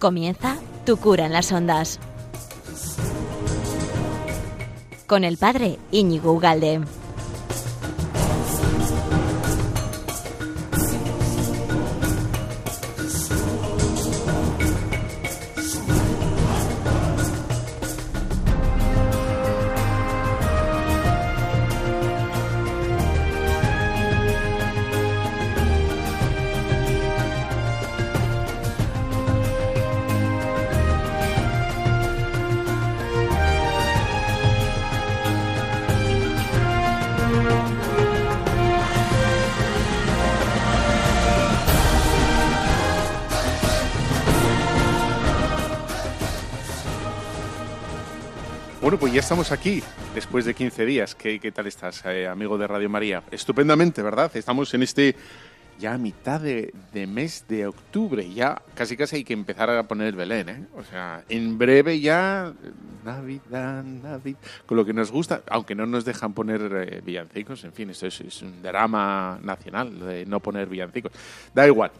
Comienza Tu cura en las ondas, con el padre Iñigo Ugalde. Bueno, pues ya estamos aquí, después de 15 días. ¿Qué tal estás, amigo de Radio María? Estupendamente, ¿verdad? Estamos en este ya mitad de mes de octubre. Ya casi hay que empezar a poner el Belén, ¿eh? O sea, en breve ya Navidad, con lo que nos gusta, aunque no nos dejan poner villancicos. En fin, esto es un drama nacional, de no poner villancicos. Da igual.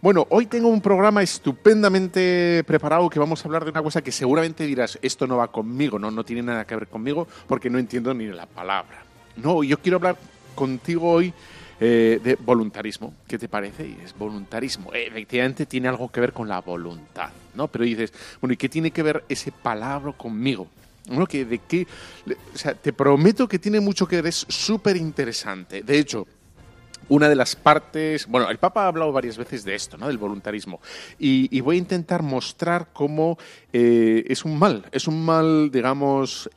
Bueno, hoy tengo un programa estupendamente preparado, que vamos a hablar de una cosa que seguramente dirás, esto no va conmigo, no tiene nada que ver conmigo porque no entiendo ni la palabra. No, yo quiero hablar contigo hoy de voluntarismo. ¿Qué te parece? Y es voluntarismo. Efectivamente tiene algo que ver con la voluntad, ¿no? Pero dices, bueno, ¿y qué tiene que ver ese palabra conmigo? Bueno, o sea, te prometo que tiene mucho que ver, es súper interesante. De hecho, una de las partes... Bueno, el Papa ha hablado varias veces de esto, ¿no? Del voluntarismo. Y voy a intentar mostrar cómo es un mal, digamos,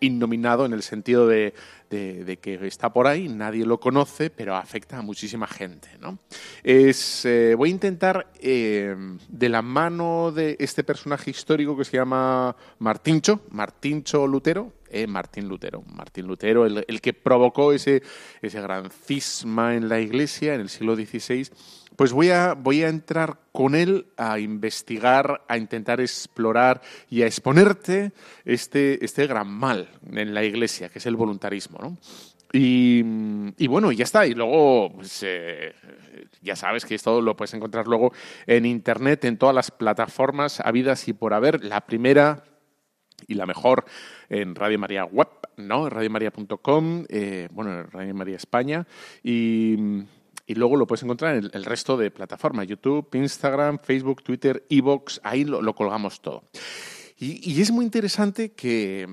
innominado, en el sentido de que está por ahí, nadie lo conoce, pero afecta a muchísima gente, ¿no? Voy a intentar, de la mano de este personaje histórico que se llama Martín Lutero, el que provocó ese gran cisma en la Iglesia en el siglo XVI, pues voy a entrar con él a investigar, a intentar explorar y a exponerte este gran mal en la Iglesia, que es el voluntarismo, ¿no? Y bueno, ya está. Y luego, pues, ya sabes que esto lo puedes encontrar luego en Internet, en todas las plataformas habidas y por haber. La primera y la mejor, en Radio María Web, ¿no? radiomaria.com, bueno, Radio María España, y luego lo puedes encontrar en el resto de plataformas, YouTube, Instagram, Facebook, Twitter, iVoox, ahí lo colgamos todo. Y es muy interesante que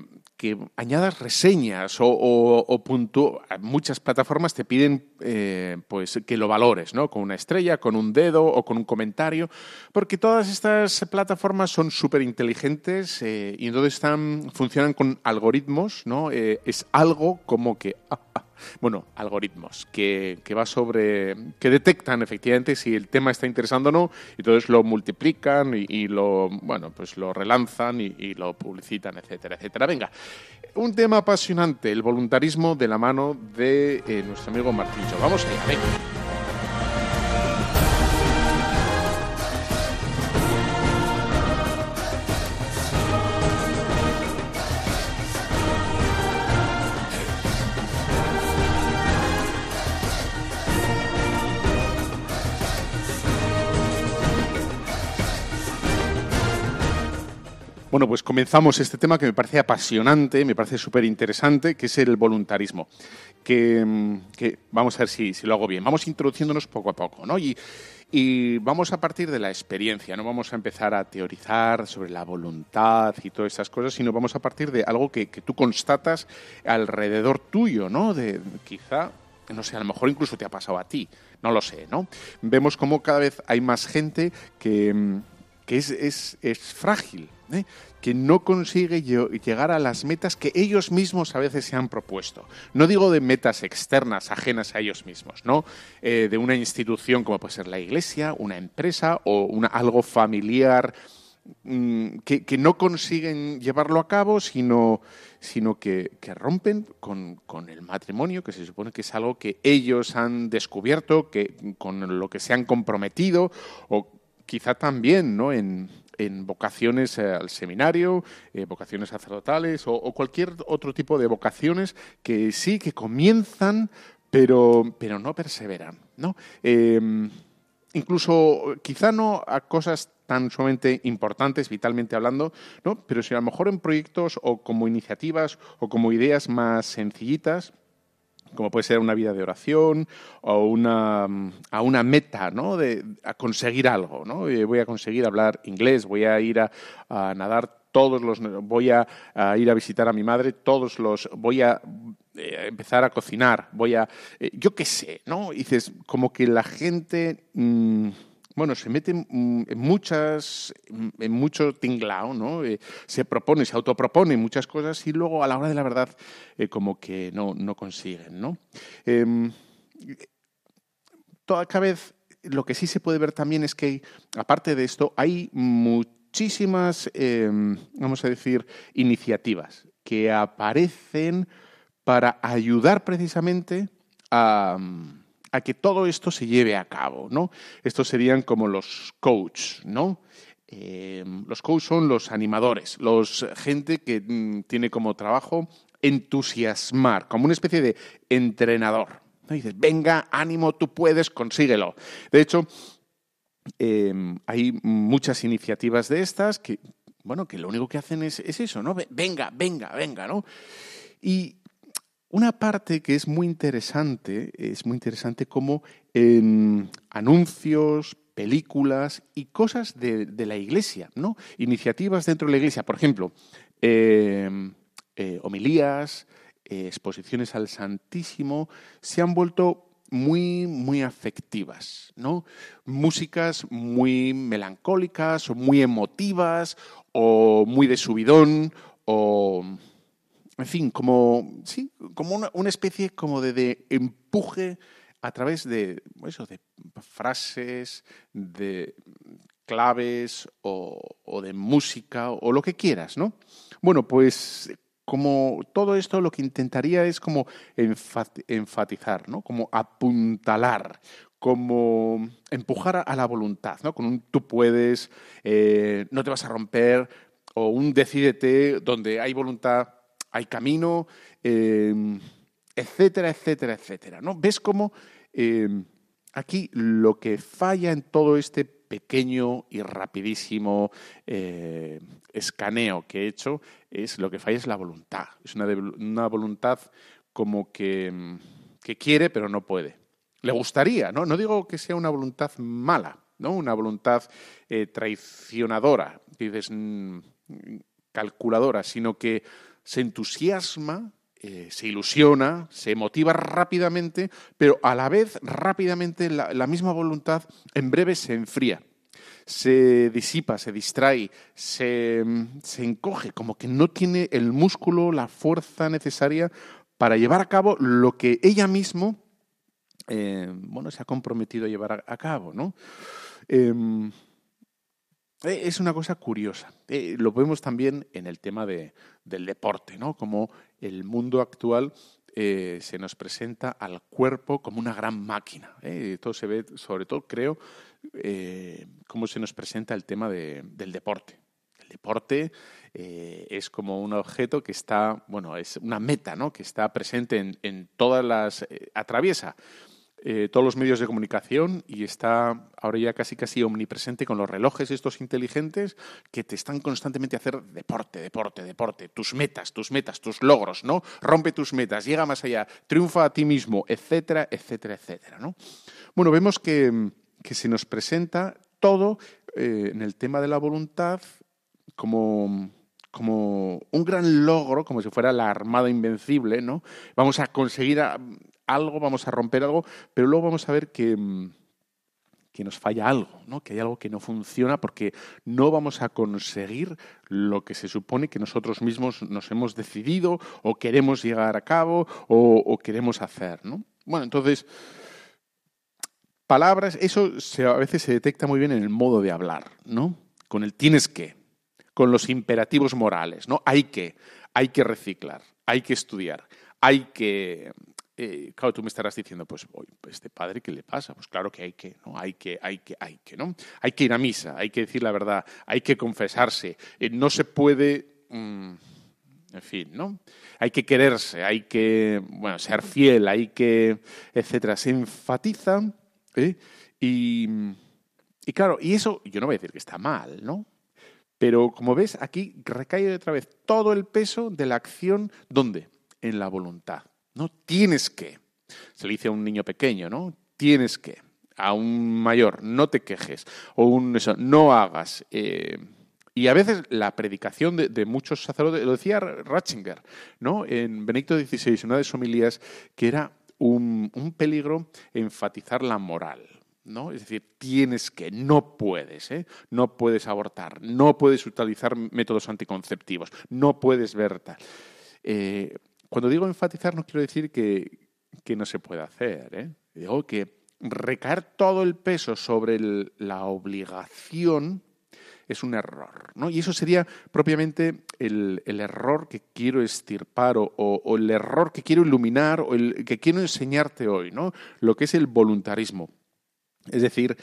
añadas reseñas o muchas plataformas te piden pues que lo valores, ¿no? Con una estrella, con un dedo o con un comentario, porque todas estas plataformas son súper inteligentes y entonces funcionan con algoritmos, ¿no? Es algo como que... Bueno, algoritmos que va sobre, que detectan efectivamente si el tema está interesando o no, y entonces lo multiplican y lo, bueno, pues lo relanzan y lo publicitan, etcétera, etcétera. Venga, un tema apasionante, el voluntarismo, de la mano de nuestro amigo Martillo. Vamos allá, venga. Bueno, pues comenzamos este tema que me parece apasionante, me parece súper interesante, que es el voluntarismo. Que vamos a ver si lo hago bien. Vamos introduciéndonos poco a poco, ¿no? Y vamos a partir de la experiencia, no vamos a empezar a teorizar sobre la voluntad y todas estas cosas, sino vamos a partir de algo que tú constatas alrededor tuyo, ¿no? Quizá... No sé, a lo mejor incluso te ha pasado a ti, no lo sé, ¿no? Vemos cómo cada vez hay más gente que es frágil, ¿eh? Que no consigue llegar a las metas que ellos mismos a veces se han propuesto. No digo de metas externas, ajenas a ellos mismos, ¿no? De una institución como puede ser la Iglesia, una empresa o algo familiar, que no consiguen llevarlo a cabo, sino que rompen con el matrimonio, que se supone que es algo que ellos han descubierto, con lo que se han comprometido, o quizá también, ¿no?, en vocaciones al seminario, vocaciones sacerdotales o cualquier otro tipo de vocaciones que sí, que comienzan, pero no perseveran, ¿no? incluso quizá no a cosas tan sumamente importantes, vitalmente hablando, ¿no? Pero si a lo mejor en proyectos o como iniciativas o como ideas más sencillitas, como puede ser una vida de oración o a una meta, ¿no? A conseguir algo, ¿no? Voy a conseguir hablar inglés, voy a ir a nadar todos los... voy a ir a visitar a mi madre todos los... voy a empezar a cocinar, voy a... yo qué sé, ¿no? Y dices, como que la gente... bueno, se mete en mucho tinglao, ¿no? Se propone, se autopropone muchas cosas y luego a la hora de la verdad como que no consiguen, ¿no? Toda vez lo que sí se puede ver también es que, aparte de esto, hay muchísimas, vamos a decir, iniciativas que aparecen para ayudar precisamente a que todo esto se lleve a cabo, ¿no? Estos serían como los coaches, ¿no? Los coaches son los animadores, los gente que tiene como trabajo entusiasmar, como una especie de entrenador, ¿no? Y dices, venga, ánimo, tú puedes, consíguelo. De hecho, hay muchas iniciativas de estas que, bueno, que lo único que hacen es eso, ¿no? Venga, ¿no? Y una parte que es muy interesante como en anuncios, películas y cosas de la Iglesia, ¿no? Iniciativas dentro de la Iglesia, por ejemplo, homilías, exposiciones al Santísimo, se han vuelto muy, muy afectivas, ¿no? Músicas muy melancólicas o muy emotivas o muy de subidón o... en fin, como una especie como de empuje a través de, eso, de frases, de claves o de música o lo que quieras, ¿no? Bueno, pues como todo esto lo que intentaría es como enfatizar, ¿no? Como apuntalar, como empujar a la voluntad, ¿no? Con un tú puedes, no te vas a romper, o un decídete, donde hay voluntad hay camino, etcétera, ¿no? ¿Ves cómo aquí lo que falla en todo este pequeño y rapidísimo escaneo que he hecho es lo que falla es la voluntad? Es una voluntad como que quiere pero no puede. Le gustaría, ¿no? No digo que sea una voluntad mala, ¿no? Una voluntad traicionadora, dices, calculadora, sino que se entusiasma, se ilusiona, se motiva rápidamente, pero a la vez rápidamente la misma voluntad en breve se enfría, se disipa, se distrae, se encoge, como que no tiene el músculo, la fuerza necesaria para llevar a cabo lo que ella misma se ha comprometido a llevar a cabo, ¿no? Es una cosa curiosa. Lo vemos también en el tema del deporte, ¿no? Como el mundo actual se nos presenta al cuerpo como una gran máquina. Todo se ve, sobre todo creo, cómo se nos presenta el tema del deporte. El deporte es como un objeto que está, es una meta, ¿no? Que está presente en todas las... atraviesa todos los medios de comunicación y está ahora ya casi omnipresente con los relojes estos inteligentes que te están constantemente a hacer deporte, tus metas, tus logros, ¿no? Rompe tus metas, llega más allá, triunfa a ti mismo, etcétera, ¿no? Bueno, vemos que se nos presenta todo en el tema de la voluntad como un gran logro, como si fuera la armada invencible, ¿no? Vamos a conseguir algo, vamos a romper algo, pero luego vamos a ver que nos falla algo, ¿no? Que hay algo que no funciona porque no vamos a conseguir lo que se supone que nosotros mismos nos hemos decidido o queremos llegar a cabo o queremos hacer, ¿no? Bueno, entonces... palabras, eso a veces se detecta muy bien en el modo de hablar, ¿no? Con el tienes que, con los imperativos morales, ¿no? Hay que reciclar, hay que estudiar, hay que... claro, tú me estarás diciendo, pues este padre, ¿qué le pasa? Pues claro que hay que, ¿no? Hay que, ¿no? Hay que ir a misa, hay que decir la verdad, hay que confesarse, no se puede... en fin, ¿no? Hay que quererse, hay que, ser fiel, hay que... etcétera. Se enfatiza y... Y claro, y eso yo no voy a decir que está mal, ¿no? Pero como ves, aquí recae otra vez todo el peso de la acción, ¿dónde? En la voluntad. No tienes que. Se le dice a un niño pequeño, ¿no? Tienes que. A un mayor, no te quejes. O un eso, no hagas. Y a veces la predicación de muchos sacerdotes, lo decía Ratzinger, ¿no? En Benito XVI, una de sus homilías, que era un peligro enfatizar la moral, ¿no? Es decir, tienes que, no puedes, ¿eh? No puedes abortar, no puedes utilizar métodos anticonceptivos, no puedes ver tal. Cuando digo enfatizar, no quiero decir que no se pueda hacer, ¿eh? Digo que recaer todo el peso sobre la obligación es un error, ¿no? Y eso sería propiamente el error que quiero estirpar o el error que quiero iluminar o el que quiero enseñarte hoy, ¿no? Lo que es el voluntarismo. Es decir,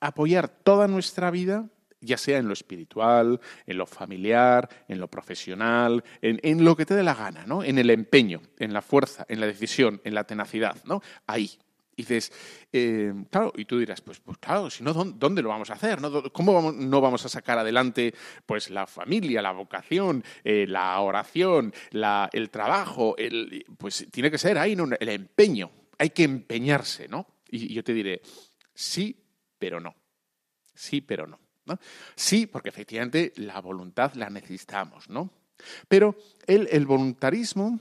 apoyar toda nuestra vida, ya sea en lo espiritual, en lo familiar, en lo profesional, en lo que te dé la gana, ¿no? En el empeño, en la fuerza, en la decisión, en la tenacidad, ¿no? Ahí. Y dices, claro, y tú dirás, pues claro, si no, ¿dónde lo vamos a hacer? ¿Cómo no vamos a sacar adelante pues la familia, la vocación, la oración, el trabajo? Pues tiene que ser ahí, ¿no? El empeño. Hay que empeñarse, ¿no? Y yo te diré, sí, pero no. Sí, pero no, ¿no? Sí, porque efectivamente la voluntad la necesitamos, ¿no? Pero el voluntarismo,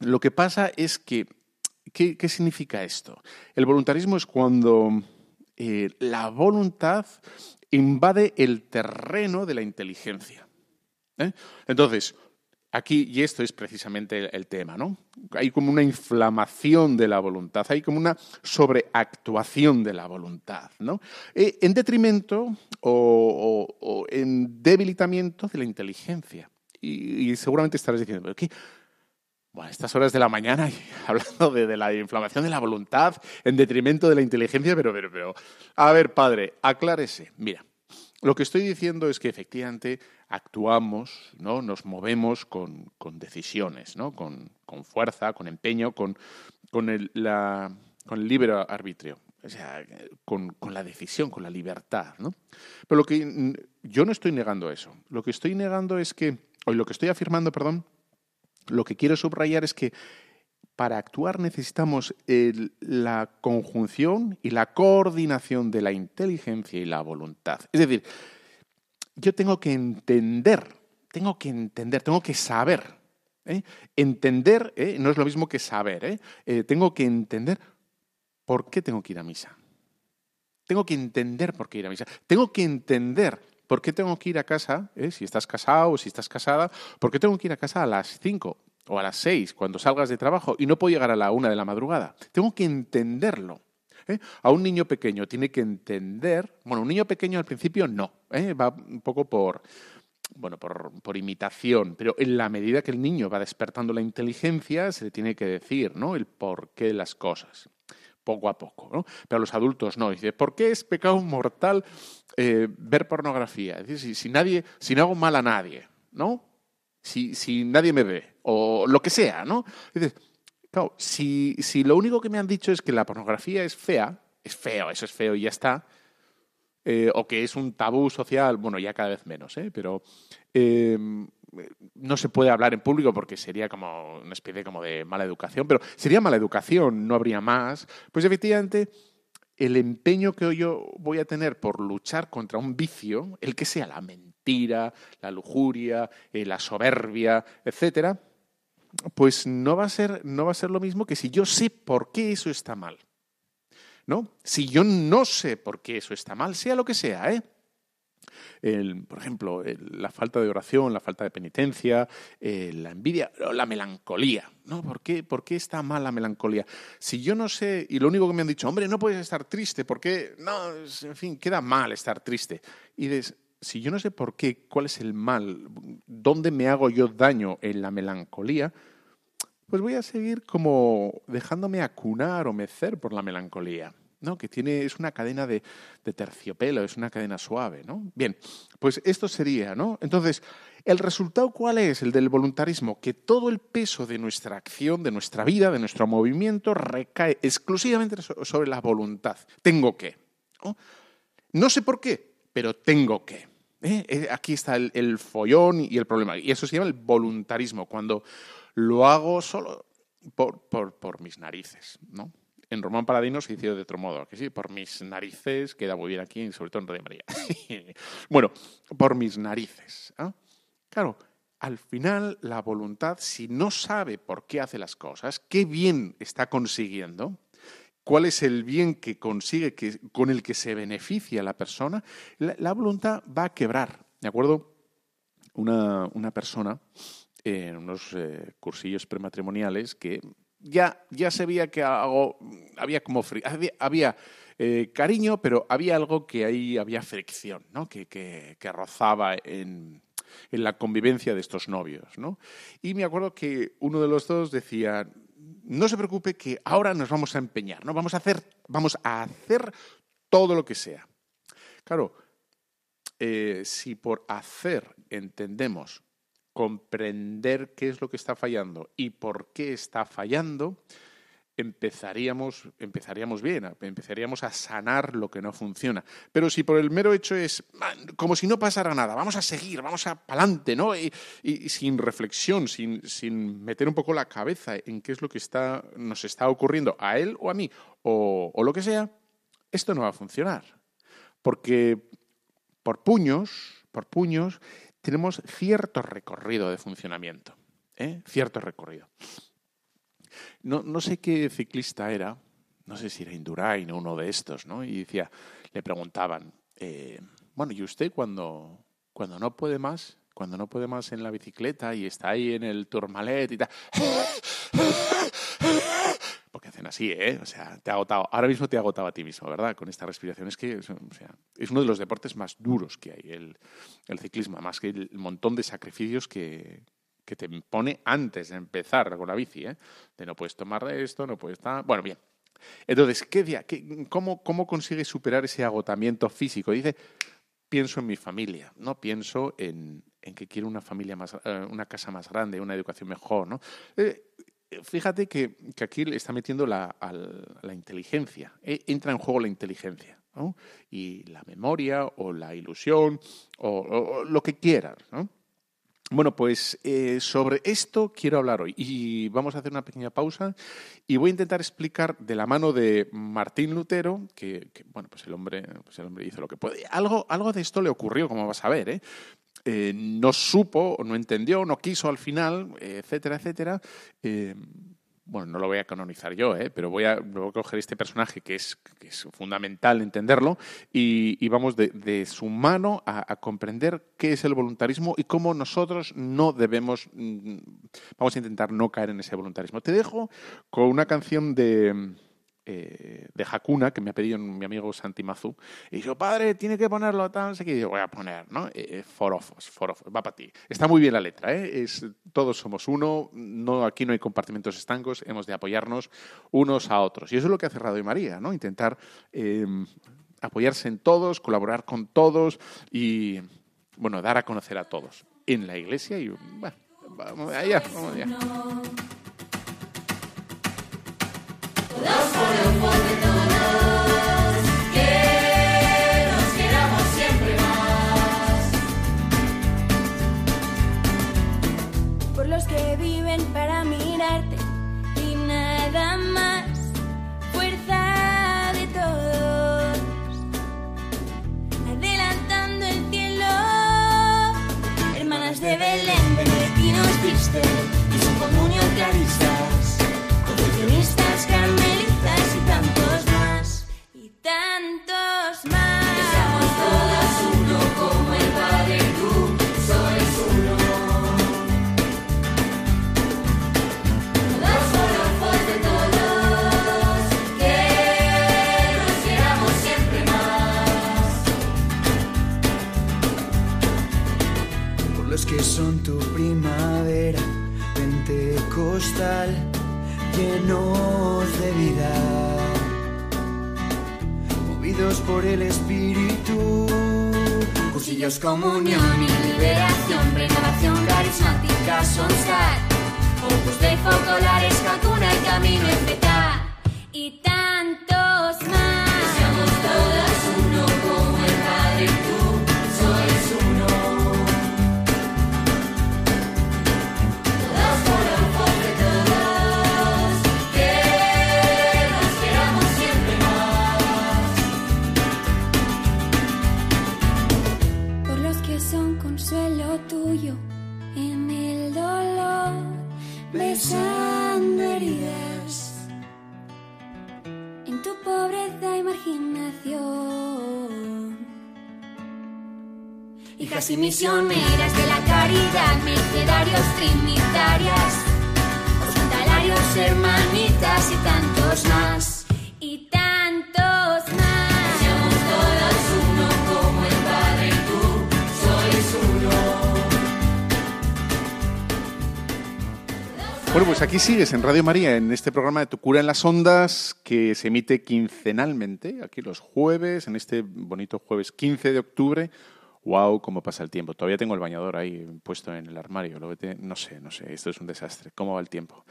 lo que pasa es que ¿Qué significa esto? El voluntarismo es cuando la voluntad invade el terreno de la inteligencia, ¿eh? Entonces, aquí, y esto es precisamente el tema, ¿no? Hay como una inflamación de la voluntad, hay como una sobreactuación de la voluntad, ¿no? En detrimento o en debilitamiento de la inteligencia. Y seguramente estarás diciendo, ¿pero qué? Bueno, a estas horas de la mañana, hablando de la inflamación de la voluntad en detrimento de la inteligencia, pero... A ver, padre, aclárese. Mira, lo que estoy diciendo es que efectivamente actuamos, ¿no? Nos movemos con decisiones, ¿no? Con fuerza, con empeño, con el libre arbitrio. O sea, con la decisión, con la libertad, ¿no? Pero lo que yo no estoy negando eso. Lo que estoy negando es que... O lo que estoy afirmando, perdón... Lo que quiero subrayar es que para actuar necesitamos la conjunción y la coordinación de la inteligencia y la voluntad. Es decir, yo tengo que saber. ¿Eh? Entender no es lo mismo que saber. Tengo que entender por qué tengo que ir a misa. Tengo que entender por qué ir a misa. Tengo que entender... ¿Por qué tengo que ir a casa, si estás casado o si estás casada, por qué tengo que ir a casa a las 5 o a las 6 cuando salgas de trabajo y no puedo llegar a la 1 de la madrugada? Tengo que entenderlo. A un niño pequeño tiene que entender... Bueno, un niño pequeño al principio no, va un poco por imitación, pero en la medida que el niño va despertando la inteligencia se le tiene que decir, ¿no?, el porqué de las cosas. Poco a poco, ¿no? Pero a los adultos no. Dice, ¿por qué es pecado mortal ver pornografía? Es decir, si no hago mal a nadie, ¿no? Si nadie me ve, o lo que sea, ¿no? Dices, claro, si lo único que me han dicho es que la pornografía es fea, es feo, eso es feo y ya está, o que es un tabú social, bueno, ya cada vez menos, pero... no se puede hablar en público porque sería como una especie como de mala educación, pero sería mala educación, no habría más. Pues efectivamente, el empeño que yo voy a tener por luchar contra un vicio, el que sea la mentira, la lujuria, la soberbia, etcétera, pues no va a ser lo mismo que si yo sé por qué eso está mal, ¿no? Si yo no sé por qué eso está mal, sea lo que sea, por ejemplo, la falta de oración, la falta de penitencia, la envidia, la melancolía, ¿no? ¿Por qué está mal la melancolía? Si yo no sé, y lo único que me han dicho, hombre, no puedes estar triste, porque no, en fin, queda mal estar triste. Y dices, si yo no sé por qué, cuál es el mal, dónde me hago yo daño en la melancolía, pues voy a seguir como dejándome acunar o mecer por la melancolía. ¿no? Que tiene, es una cadena de terciopelo, es una cadena suave, ¿no? Bien, pues esto sería, ¿no? Entonces, ¿el resultado cuál es? El del voluntarismo, que todo el peso de nuestra acción, de nuestra vida, de nuestro movimiento, recae exclusivamente sobre la voluntad. Tengo que, ¿no? No sé por qué, pero tengo que. Aquí está el follón y el problema. Y eso se llama el voluntarismo, cuando lo hago solo por mis narices, ¿no? En Román Paladino se hizo de otro modo, que sí, por mis narices, queda muy bien aquí, sobre todo en Radio María. Bueno, por mis narices, ¿eh? Claro, al final la voluntad, si no sabe por qué hace las cosas, qué bien está consiguiendo, cuál es el bien que consigue, con el que se beneficia la persona, la voluntad va a quebrar, ¿de acuerdo? Una persona en unos cursillos prematrimoniales que... Ya se veía que algo, había como había cariño, pero había algo que ahí había fricción, ¿no? que rozaba en la convivencia de estos novios, ¿no? Y me acuerdo que uno de los dos decía: no se preocupe, que ahora nos vamos a empeñar, ¿no? Vamos a hacer todo lo que sea. Claro, si por hacer entendemos comprender qué es lo que está fallando y por qué está fallando, empezaríamos bien, empezaríamos a sanar lo que no funciona. Pero si por el mero hecho es como si no pasara nada, vamos a seguir, vamos a pa'lante, ¿no? Y sin reflexión, sin meter un poco la cabeza en qué es lo que nos está ocurriendo a él o a mí o lo que sea, esto no va a funcionar. Porque por puños, tenemos cierto recorrido de funcionamiento, ¿eh? Cierto recorrido. No sé qué ciclista era, no sé si era Indurain o uno de estos, ¿no? Y decía, le preguntaban, bueno, ¿y usted cuando no puede más, en la bicicleta y está ahí en el Tourmalet y tal? Porque hacen así, ¿eh? O sea, te ha agotado. Ahora mismo te ha agotado a ti mismo, ¿verdad? Con esta respiración. Es que, o sea, es uno de los deportes más duros que hay, el ciclismo. Más que el montón de sacrificios que te impone antes de empezar con la bici, ¿eh? De no puedes tomar de esto, no puedes estar... Bueno, bien. Entonces, ¿cómo consigues superar ese agotamiento físico? Dice, pienso en mi familia, ¿no? Pienso en que quiero una familia más... una casa más grande, una educación mejor, ¿no? Fíjate que aquí le está metiendo la inteligencia, entra en juego la inteligencia, ¿no? Y la memoria o la ilusión o lo que quieras, ¿no? Bueno, pues sobre esto quiero hablar hoy y vamos a hacer una pequeña pausa y voy a intentar explicar de la mano de Martín Lutero, que bueno, pues el hombre hizo lo que puede. Algo de esto le ocurrió, como vas a ver, ¿eh? No supo, no entendió, no quiso al final, etcétera, etcétera. Bueno, no lo voy a canonizar yo, pero voy a coger este personaje que es fundamental entenderlo y vamos de su mano a comprender qué es el voluntarismo y cómo nosotros no debemos, vamos a intentar no caer en ese voluntarismo. Te dejo con una canción de Hakuna, que me ha pedido mi amigo Santi Mazú, y dijo, padre, tiene que ponerlo tan, sé que yo voy a poner, ¿no? Forofos, va para ti. Está muy bien la letra, ¿eh? Todos somos uno, no, aquí no hay compartimentos estancos, hemos de apoyarnos unos a otros. Y eso es lo que hace Radio María, ¿no? Intentar apoyarse en todos, colaborar con todos y, bueno, dar a conocer a todos en la Iglesia y, bueno, vamos allá. Los forofos de todos, que nos queramos siempre más. Por los que viven para mirarte y nada más, fuerza de todos, adelantando el cielo. Hermanas de Belén, benedictinos viste y su comunión claristas, concepcionistas, carmelitas y tantos más, que seamos todas uno como el Padre, tú sois uno. Los forofos de todos, que nos queramos siempre más. Por los que son tu primavera pentecostal, llenos de vida, movidos por el espíritu. Cursillos, comunión y liberación, renovación carismática, Sonsar, opus de focolares, Hakuna, el camino es Beta, y tantos más. Que seamos todas uno como el Padre y tú, sois uno. Todos por un pobre, todos, que nos queramos siempre más. Por los que son consuelo tuyo en el dolor, besando heridas en tu pobreza y marginación. Hijas y misioneras de la caridad, mercedarios trinitarias, hospitalarios, hermanitas y tantos más. Y tantos más. Que seamos todas uno como el Padre y tú, sois uno. Bueno, pues aquí sigues en Radio María, en este programa de Tu Cura en las Ondas, que se emite quincenalmente, aquí los jueves, en este bonito jueves 15 de octubre. Wow, cómo pasa el tiempo. Todavía tengo el bañador ahí puesto en el armario. No sé, esto es un desastre. ¿Cómo va el tiempo?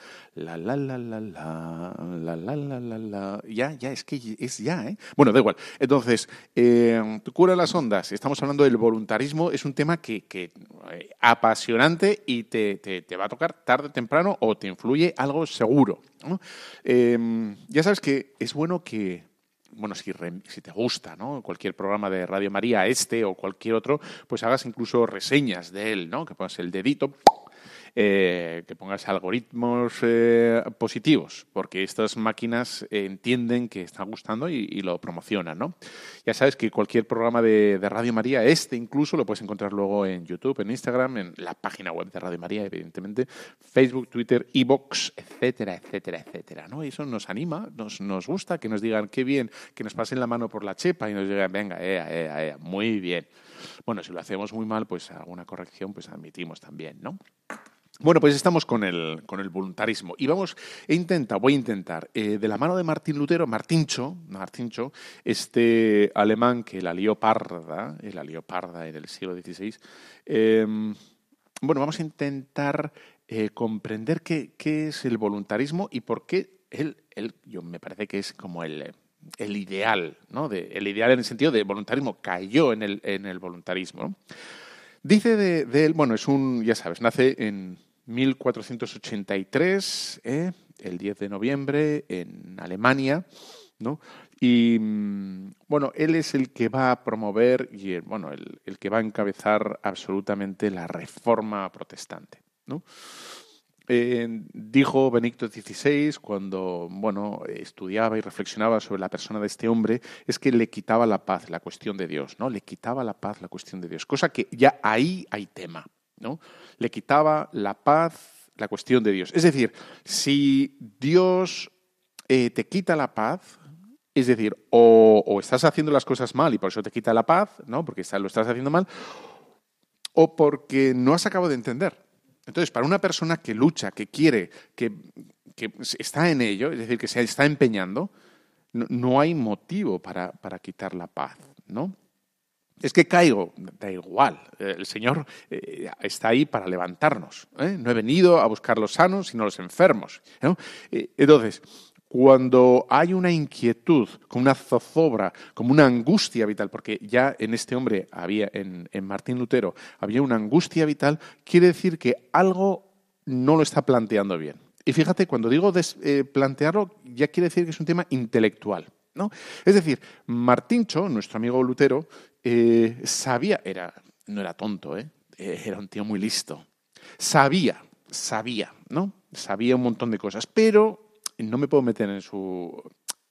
Ya, es ya. Bueno, da igual. Entonces, Tu Cura en las Ondas. Estamos hablando del voluntarismo. Es un tema que apasionante y te va a tocar tarde o temprano o te influye algo seguro, ¿no? Ya sabes que es bueno que... Bueno, si te gusta, ¿no?, cualquier programa de Radio María, este o cualquier otro, pues hagas incluso reseñas de él, ¿no? Que pongas el dedito, que pongas algoritmos positivos, porque estas máquinas entienden que está gustando y lo promocionan, ¿no? Ya sabes que cualquier programa de Radio María, este incluso, lo puedes encontrar luego en YouTube, en Instagram, en la página web de Radio María, evidentemente, Facebook, Twitter, iVoox, etcétera, etcétera, etcétera, ¿no? Y eso nos anima, nos gusta que nos digan qué bien, que nos pasen la mano por la chepa y nos digan, venga, ea, muy bien. Bueno, si lo hacemos muy mal, pues alguna corrección pues admitimos también, ¿no? Bueno, pues estamos con el voluntarismo y voy a intentar, de la mano de Martín Lutero, Martincho, este alemán que la lió parda en el siglo XVI, bueno, vamos a intentar comprender qué es el voluntarismo y por qué él, me parece que es como el ideal, ¿no? El ideal en el sentido de voluntarismo, cayó en el voluntarismo, ¿no? Dice de él, bueno, ya sabes, nace en 1483, el 10 de noviembre, en Alemania, ¿no? Y, bueno, él es el que va a promover y, bueno, el que va a encabezar absolutamente la reforma protestante, ¿no? Dijo Benito XVI, cuando bueno, estudiaba y reflexionaba sobre la persona de este hombre, es que le quitaba la paz, la cuestión de Dios, ¿no? Le quitaba la paz, la cuestión de Dios, cosa que ya ahí hay tema, ¿no? Le quitaba la paz, la cuestión de Dios. Es decir, si Dios te quita la paz, es decir, o estás haciendo las cosas mal y por eso te quita la paz, ¿no? Porque lo estás haciendo mal, o porque no has acabado de entender. Entonces, para una persona que lucha, que quiere, que está en ello, es decir, que se está empeñando, no hay motivo para quitar la paz, ¿no? Es que caigo, da igual, el Señor está ahí para levantarnos, ¿eh? No he venido a buscar los sanos, sino los enfermos, ¿no? Entonces, cuando hay una inquietud, como una zozobra, como una angustia vital, porque ya en este hombre había, en Martín Lutero, había una angustia vital, quiere decir que algo no lo está planteando bien. Y fíjate, cuando digo plantearlo, ya quiere decir que es un tema intelectual, ¿no? Es decir, Martincho, nuestro amigo Lutero, sabía, no era tonto, era un tío muy listo, sabía, ¿no? Sabía un montón de cosas, pero... No me puedo meter en su...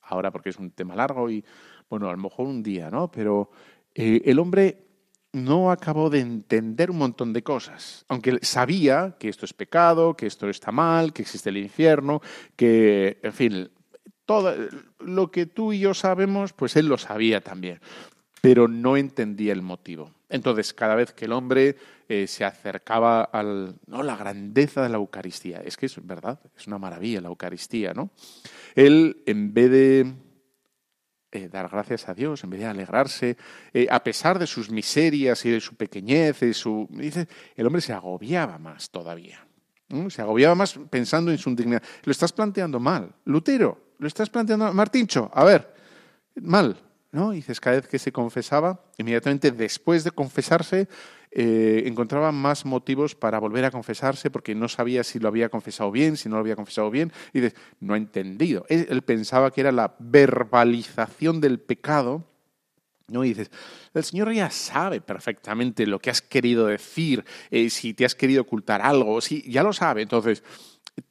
Ahora porque es un tema largo y, bueno, a lo mejor un día, ¿no? Pero el hombre no acabó de entender un montón de cosas. Aunque sabía que esto es pecado, que esto está mal, que existe el infierno, que, en fin, todo lo que tú y yo sabemos, pues él lo sabía también. Pero no entendía el motivo. Entonces, cada vez que el hombre se acercaba la grandeza de la Eucaristía, es que es verdad, es una maravilla la Eucaristía, ¿no? Él, en vez de dar gracias a Dios, en vez de alegrarse, a pesar de sus miserias y de su pequeñez, dice, el hombre se agobiaba más todavía, ¿no? Se agobiaba más pensando en su indignidad. Lo estás planteando mal, Lutero, lo estás planteando, Martincho, a ver, mal, ¿no? Y dices, cada vez que se confesaba, inmediatamente después de confesarse, encontraba más motivos para volver a confesarse porque no sabía si lo había confesado bien, si no lo había confesado bien, y dices, no he entendido. Él pensaba que era la verbalización del pecado, ¿no? Y dices, el Señor ya sabe perfectamente lo que has querido decir, si te has querido ocultar algo, si ya lo sabe. Entonces,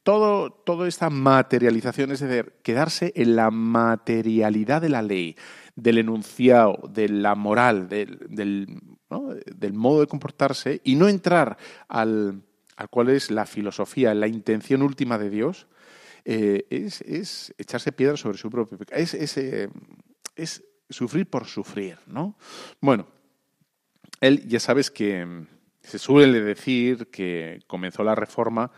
toda esta materialización, es decir, quedarse en la materialidad de la ley, del enunciado, de la moral, del modo de comportarse, y no entrar al cual es la filosofía, la intención última de Dios, es echarse piedra sobre su propio pecado, es sufrir por sufrir, ¿no? Bueno, él, ya sabes que se suele decir que comenzó la Reforma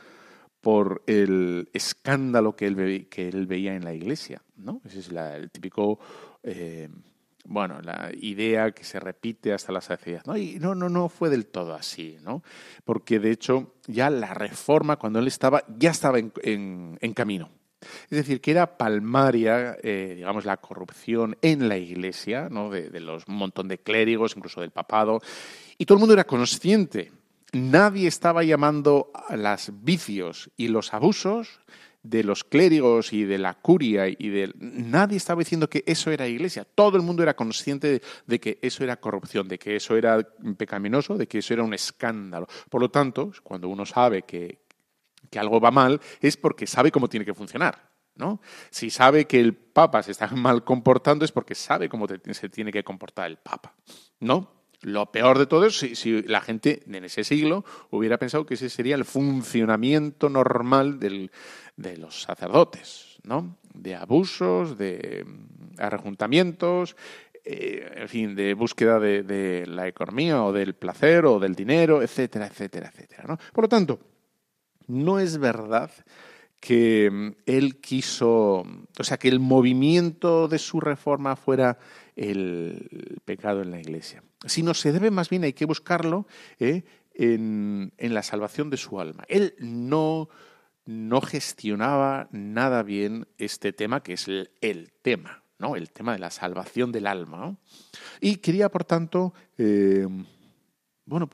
por el escándalo que él veía en la Iglesia, ¿no? Ese es el típico... la idea que se repite hasta la saciedad, ¿no? Y no fue del todo así, ¿no? Porque, de hecho, ya la Reforma, cuando él ya estaba en camino. Es decir, que era palmaria, digamos, la corrupción en la Iglesia, ¿no? De los montón de clérigos, incluso del papado, y todo el mundo era consciente. Nadie estaba llamando a los vicios y los abusos de los clérigos y de la curia nadie estaba diciendo que eso era Iglesia. Todo el mundo era consciente de que eso era corrupción, de que eso era pecaminoso, de que eso era un escándalo. Por lo tanto, cuando uno sabe que algo va mal, es porque sabe cómo tiene que funcionar, ¿no? Si sabe que el Papa se está mal comportando, es porque sabe cómo se tiene que comportar el Papa, ¿no? Lo peor de todo es si la gente en ese siglo hubiera pensado que ese sería el funcionamiento normal de los sacerdotes, ¿no? De abusos, de arrejuntamientos, en fin, de búsqueda de la economía o del placer o del dinero, etcétera, etcétera, etcétera, ¿no? Por lo tanto, no es verdad que él quiso, o sea, que el movimiento de su reforma fuera el pecado en la Iglesia, sino se debe más bien, hay que buscarlo en la salvación de su alma. Él no gestionaba nada bien este tema, que es el tema, ¿no? El tema de la salvación del alma, ¿no? Y quería, por tanto,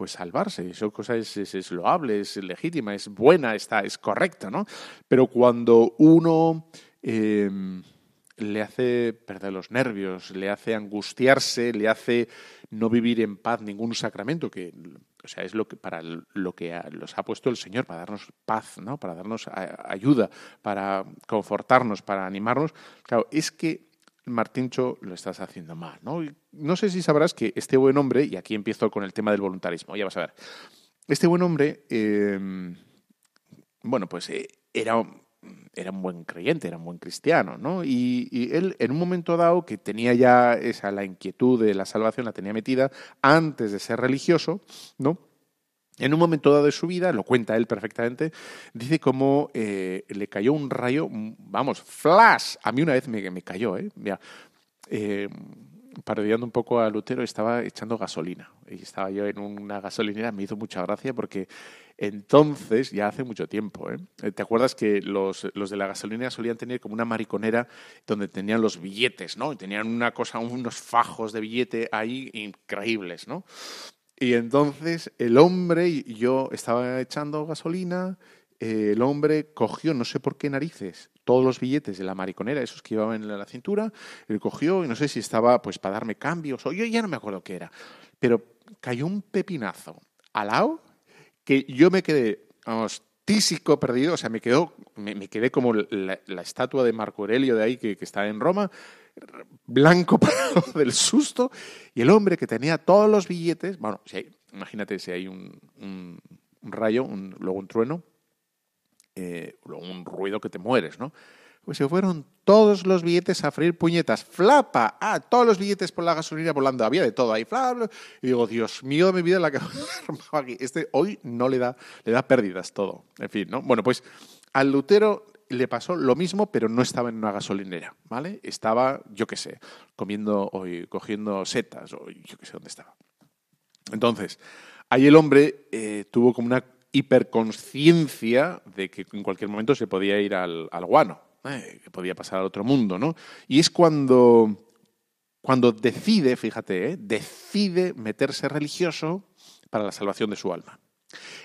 salvarse. Esa cosa es loable, es legítima, es buena, es correcta, ¿no? Pero cuando uno le hace perder los nervios, le hace angustiarse, le hace no vivir en paz ningún sacramento, que, o sea, es lo que los ha puesto el Señor para darnos paz, ¿no? Para darnos ayuda, para confortarnos, para animarnos. Claro, es que Martincho, lo estás haciendo mal, ¿no? No sé si sabrás que este buen hombre, y aquí empiezo con el tema del voluntarismo, ya vas a ver. Este buen hombre, era un buen creyente, era un buen cristiano, ¿no? Y él, en un momento dado, que tenía ya la inquietud de la salvación, la tenía metida antes de ser religioso, ¿no? En un momento dado de su vida, lo cuenta él perfectamente, dice cómo le cayó un rayo, vamos, flash. A mí una vez me cayó, mira, parodiando un poco a Lutero, estaba echando gasolina. Y estaba yo en una gasolinera, me hizo mucha gracia porque entonces, ya hace mucho tiempo, ¿te acuerdas que los de la gasolinera solían tener como una mariconera donde tenían los billetes, ¿no? Y tenían una cosa, unos fajos de billete ahí increíbles, ¿no? Y entonces el hombre, y yo estaba echando gasolina, el hombre cogió, no sé por qué narices, todos los billetes de la mariconera, esos que llevaban en la cintura, él cogió, y no sé si estaba pues para darme cambios, o yo ya no me acuerdo qué era, pero cayó un pepinazo al lado que yo me quedé, vamos, tísico perdido, o sea, me quedé como la estatua de Marco Aurelio de ahí que está en Roma, blanco parado del susto, y el hombre que tenía todos los billetes, bueno, imagínate si hay un rayo, luego un trueno, luego un ruido que te mueres, ¿no? Pues se fueron todos los billetes a freír puñetas, flapa, todos los billetes por la gasolina volando, había de todo ahí, flapa, y digo, Dios mío, mi vida la que aquí, hoy no le da pérdidas todo, en fin, ¿no? Bueno, pues al Lutero le pasó lo mismo, pero no estaba en una gasolinera, ¿vale? Estaba, yo qué sé, comiendo o cogiendo setas o yo qué sé dónde estaba. Entonces, ahí el hombre tuvo como una hiperconsciencia de que en cualquier momento se podía ir al guano, que podía pasar al otro mundo, ¿no? Y es cuando decide, fíjate, decide meterse religioso para la salvación de su alma.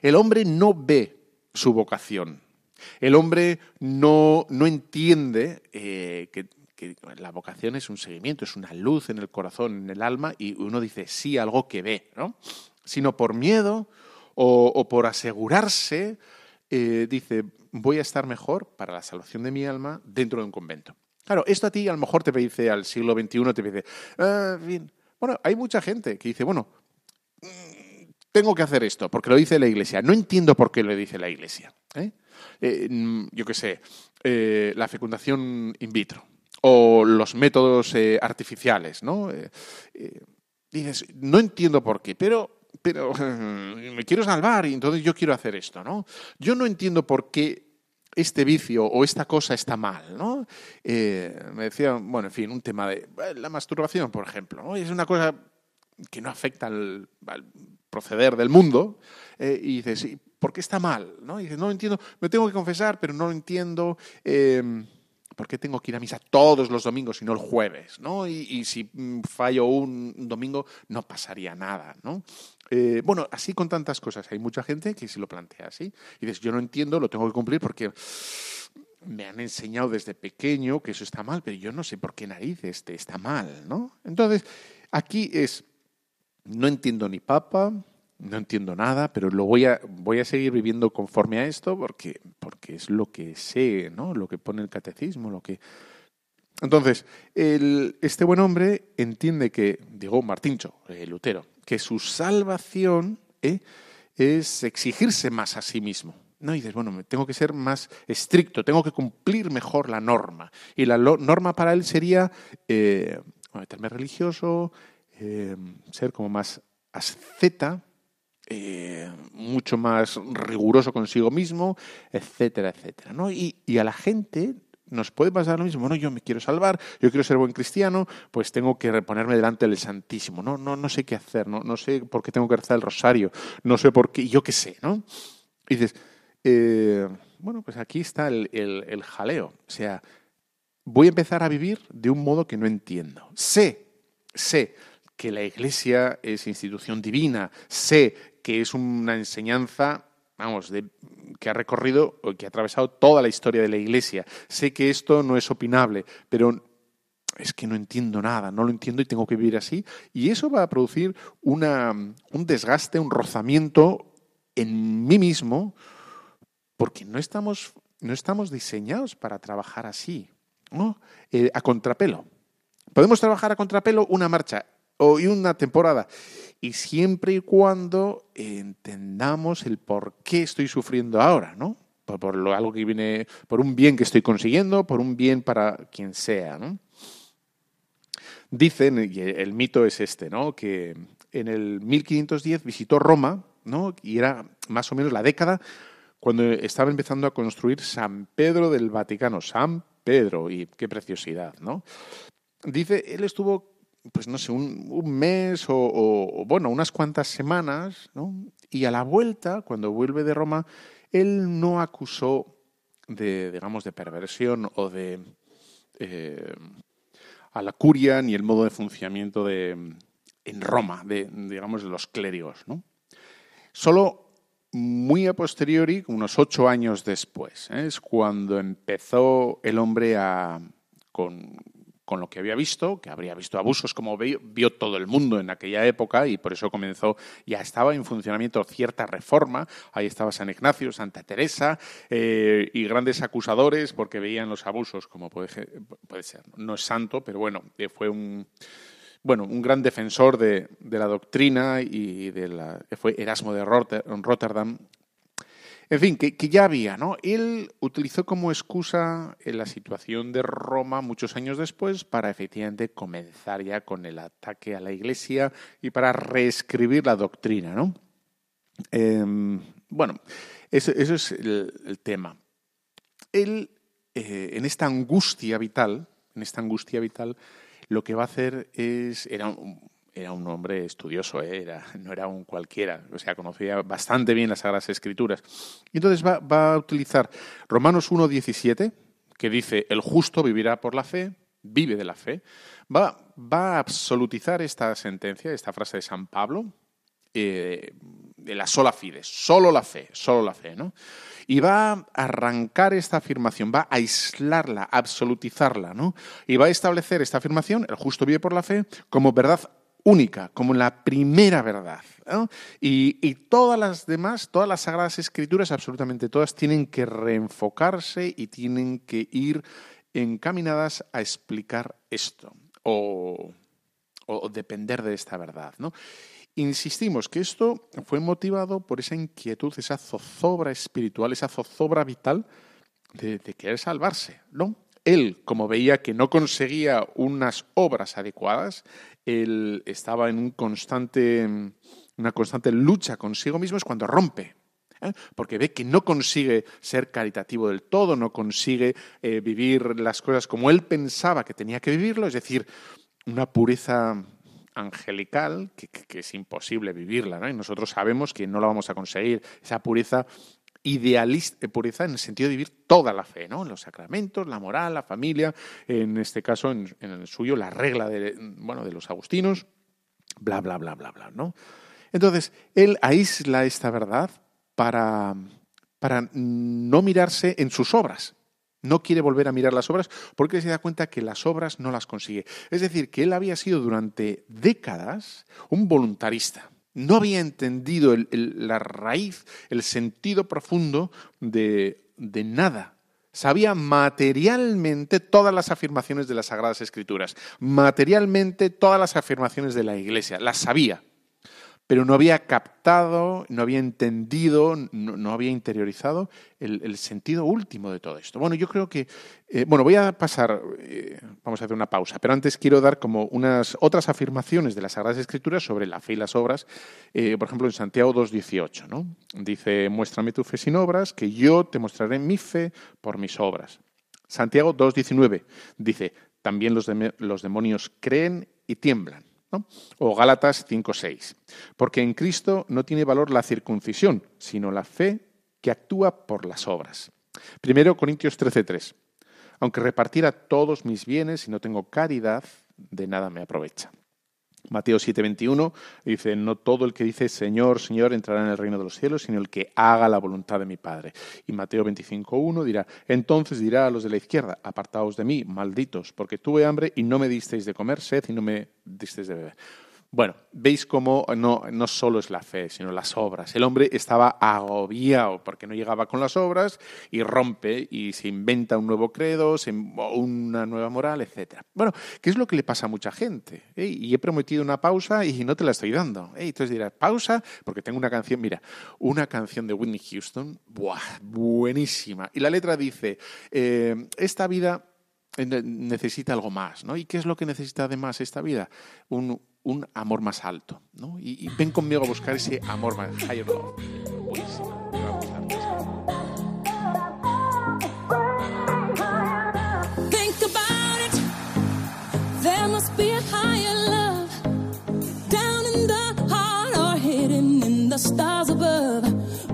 El hombre no ve su vocación. El hombre no entiende que la vocación es un seguimiento, es una luz en el corazón, en el alma, y uno dice sí a algo que ve, ¿no? Sino por miedo o por asegurarse, dice, voy a estar mejor para la salvación de mi alma dentro de un convento. Claro, esto a ti a lo mejor te dice al siglo XXI, te dice, bien. Bueno, hay mucha gente que dice, bueno, tengo que hacer esto porque lo dice la Iglesia. No entiendo por qué lo dice la Iglesia, ¿eh? Yo qué sé, la fecundación in vitro o los métodos artificiales, ¿no? Dices, no entiendo por qué, pero me quiero salvar y entonces yo quiero hacer esto, ¿no? Yo no entiendo por qué este vicio o esta cosa está mal, ¿no? Me decían, bueno, en fin, un tema de la masturbación, por ejemplo, ¿no? Es una cosa que no afecta al proceder del mundo, y dices, ¿y por qué está mal? ¿No? Y dices, no lo entiendo, me tengo que confesar, pero no lo entiendo. ¿Por qué tengo que ir a misa todos los domingos y no el jueves? ¿No? Y si fallo un domingo, no pasaría nada, ¿no? Bueno, así con tantas cosas. Hay mucha gente que se lo plantea así. Y dices, yo no entiendo, lo tengo que cumplir porque me han enseñado desde pequeño que eso está mal, pero yo no sé por qué narices está mal, ¿no? Entonces, aquí es... No entiendo ni papa, no entiendo nada, pero lo voy a seguir viviendo conforme a esto porque es lo que sé, ¿no? Lo que pone el catecismo, lo que... Entonces, este buen hombre entiende que, digo, Martincho, Lutero, que su salvación es exigirse más a sí mismo, ¿no? Y dices, bueno, tengo que ser más estricto, tengo que cumplir mejor la norma. Y la norma para él sería meterme religioso... ser como más asceta, mucho más riguroso consigo mismo, etcétera, etcétera, ¿no? Y a la gente nos puede pasar lo mismo. Bueno, yo me quiero salvar, yo quiero ser buen cristiano, pues tengo que reponerme delante del Santísimo. No sé qué hacer, no sé por qué tengo que rezar el rosario, no sé por qué, yo qué sé, ¿no? Y dices, bueno, pues aquí está el jaleo. O sea, voy a empezar a vivir de un modo que no entiendo. Sé que la Iglesia es institución divina, sé que es una enseñanza, vamos, que ha recorrido o que ha atravesado toda la historia de la Iglesia. Sé que esto no es opinable, pero es que no entiendo nada, no lo entiendo y tengo que vivir así. Y eso va a producir un desgaste, un rozamiento en mí mismo, porque no estamos diseñados para trabajar así, ¿no? A contrapelo. Podemos trabajar a contrapelo una marcha y una temporada, y siempre y cuando entendamos el por qué estoy sufriendo ahora, ¿no? Por algo que viene, por un bien que estoy consiguiendo, por un bien para quien sea, ¿no? Dicen, y el mito es este, ¿no? Que en el 1510 visitó Roma, ¿no? Y era más o menos la década cuando estaba empezando a construir San Pedro del Vaticano. San Pedro, y qué preciosidad, ¿no? Dice, él estuvo, pues no sé, un mes o bueno, unas cuantas semanas, ¿no? Y a la vuelta, cuando vuelve de Roma, él no acusó de perversión o de a la curia ni el modo de funcionamiento en Roma, de los clérigos, ¿no? Solo muy a posteriori, unos 8 años después, es cuando empezó el hombre con lo que había visto, que habría visto abusos como vio todo el mundo en aquella época, y por eso comenzó, ya estaba en funcionamiento cierta reforma, ahí estaba San Ignacio, Santa Teresa, y grandes acusadores porque veían los abusos, como puede ser, no es santo, pero bueno, fue un gran defensor de la doctrina, y fue Erasmo de Rotterdam. En fin, que ya había, ¿no? Él utilizó como excusa en la situación de Roma muchos años después para efectivamente comenzar ya con el ataque a la Iglesia y para reescribir la doctrina, ¿no? Bueno, eso es el tema. Él en esta angustia vital, lo que va a hacer es... Era un hombre estudioso, no era un cualquiera, o sea, conocía bastante bien las Sagradas Escrituras. Y entonces va a utilizar Romanos 1:17, que dice, el justo vivirá por la fe, vive de la fe. Va a absolutizar esta sentencia, esta frase de San Pablo, de la sola fide, solo la fe, ¿no? Y va a arrancar esta afirmación, va a aislarla, a absolutizarla, ¿no? Y va a establecer esta afirmación, el justo vive por la fe, como verdad única, como la primera verdad, ¿no? Y todas las demás, todas las Sagradas Escrituras, absolutamente todas, tienen que reenfocarse y tienen que ir encaminadas a explicar esto o depender de esta verdad, ¿no? Insistimos que esto fue motivado por esa inquietud, esa zozobra espiritual, esa zozobra vital de querer salvarse, ¿no? Él, como veía que no conseguía unas obras adecuadas, él estaba en una constante lucha consigo mismo, es cuando rompe, porque ve que no consigue ser caritativo del todo, no consigue vivir las cosas como él pensaba que tenía que vivirlo, es decir, una pureza angelical que es imposible vivirla, ¿no? Y nosotros sabemos que no la vamos a conseguir, esa pureza idealista, pureza en el sentido de vivir toda la fe, ¿no? Los sacramentos, la moral, la familia, en este caso, en el suyo, la regla de los agustinos, bla, bla, bla, bla, bla, ¿no? Entonces, él aísla esta verdad para no mirarse en sus obras. No quiere volver a mirar las obras porque se da cuenta que las obras no las consigue. Es decir, que él había sido durante décadas un voluntarista. No había entendido la raíz, el sentido profundo de nada. Sabía materialmente todas las afirmaciones de las Sagradas Escrituras, materialmente todas las afirmaciones de la Iglesia, las sabía, pero no había captado, no había entendido, no había interiorizado el sentido último de todo esto. Bueno, yo creo que... voy a pasar... vamos a hacer una pausa, pero antes quiero dar como unas otras afirmaciones de las Sagradas Escrituras sobre la fe y las obras. Por ejemplo, en Santiago 2:18, ¿no? Dice, muéstrame tu fe sin obras, que yo te mostraré mi fe por mis obras. Santiago 2:19 dice, también los demonios creen y tiemblan, ¿no? O Gálatas 5:6. Porque en Cristo no tiene valor la circuncisión, sino la fe que actúa por las obras. Primero Corintios 13:3. Aunque repartiera todos mis bienes y no tengo caridad, de nada me aprovecha. Mateo 7:21 dice, no todo el que dice Señor, Señor entrará en el reino de los cielos, sino el que haga la voluntad de mi Padre. Y Mateo 25:1 dirá, entonces dirá a los de la izquierda, apartaos de mí, malditos, porque tuve hambre y no me disteis de comer, sed y no me disteis de beber. Bueno, veis cómo no solo es la fe, sino las obras. El hombre estaba agobiado porque no llegaba con las obras y rompe y se inventa un nuevo credo, una nueva moral, etc. Bueno, ¿qué es lo que le pasa a mucha gente? Y he prometido una pausa y no te la estoy dando. Entonces dirás, pausa, porque tengo una canción, mira, una canción de Whitney Houston, buenísima. Y la letra dice, esta vida necesita algo más, ¿no? ¿Y qué es lo que necesita además esta vida? Un amor más alto, ¿no? Y ven conmigo a buscar ese amor más higher love. Buenísimo. Think about it. There must be a higher love down in the heart or hidden in the stars above.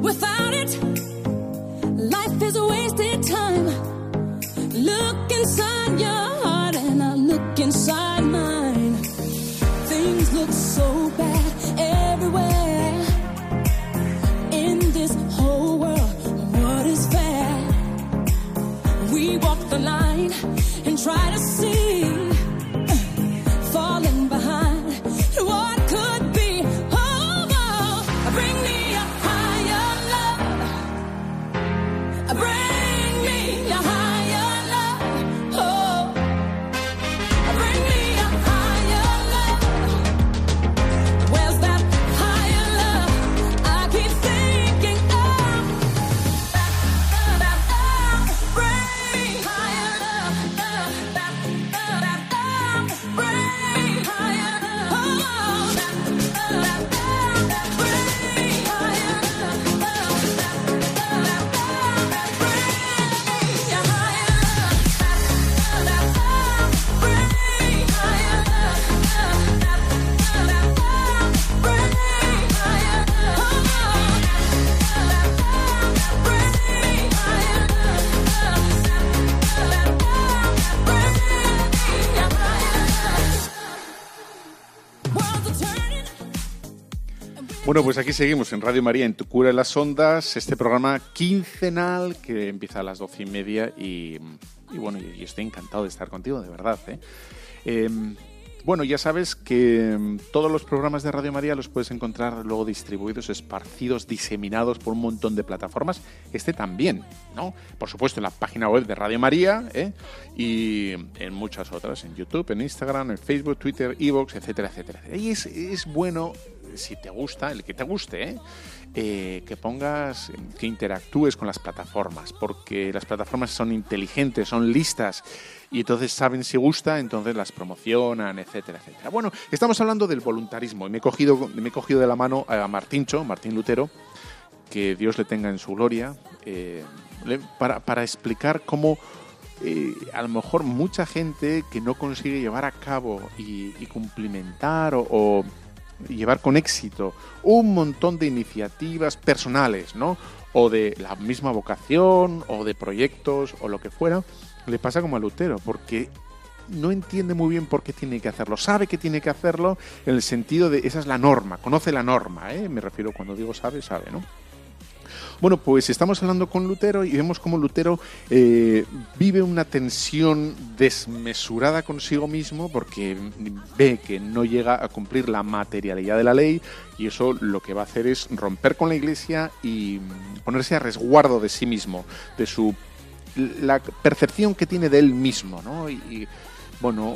Without it, life is a wasted time. Look inside your heart and I'll look inside mine. So bad everywhere in this whole world. What is fair? We walk the line and try to see, falling behind what could be. Oh, no. Bring me a higher love. Bring me a higher love. Oh, bring me a higher love. Bueno, pues aquí seguimos en Radio María, en Tu Cura en las Ondas, este programa quincenal que empieza a las 12:30 y bueno, yo estoy encantado de estar contigo, de verdad, ¿eh? Bueno, ya sabes que todos los programas de Radio María los puedes encontrar luego distribuidos, esparcidos, diseminados por un montón de plataformas. Este también, ¿no? Por supuesto, en la página web de Radio María, ¿eh? Y en muchas otras, en YouTube, en Instagram, en Facebook, Twitter, iVoox, etcétera, etcétera. Y es bueno, si te gusta, el que te guste, ¿eh? Que pongas, que interactúes con las plataformas, porque las plataformas son inteligentes, son listas, y entonces saben si gusta, entonces las promocionan, etcétera, etcétera. Bueno, estamos hablando del voluntarismo y me he cogido de la mano a Martín Lutero, que Dios le tenga en su gloria, para explicar cómo a lo mejor mucha gente que no consigue llevar a cabo y cumplimentar o llevar con éxito un montón de iniciativas personales, ¿no? O de la misma vocación, o de proyectos, o lo que fuera, le pasa como a Lutero, porque no entiende muy bien por qué tiene que hacerlo. Sabe que tiene que hacerlo en el sentido de esa es la norma, conoce la norma, ¿eh? Me refiero cuando digo sabe, ¿no? Bueno, pues estamos hablando con Lutero y vemos cómo Lutero vive una tensión desmesurada consigo mismo porque ve que no llega a cumplir la materialidad de la ley y eso lo que va a hacer es romper con la Iglesia y ponerse a resguardo de sí mismo, de la percepción que tiene de él mismo, ¿no? Y bueno,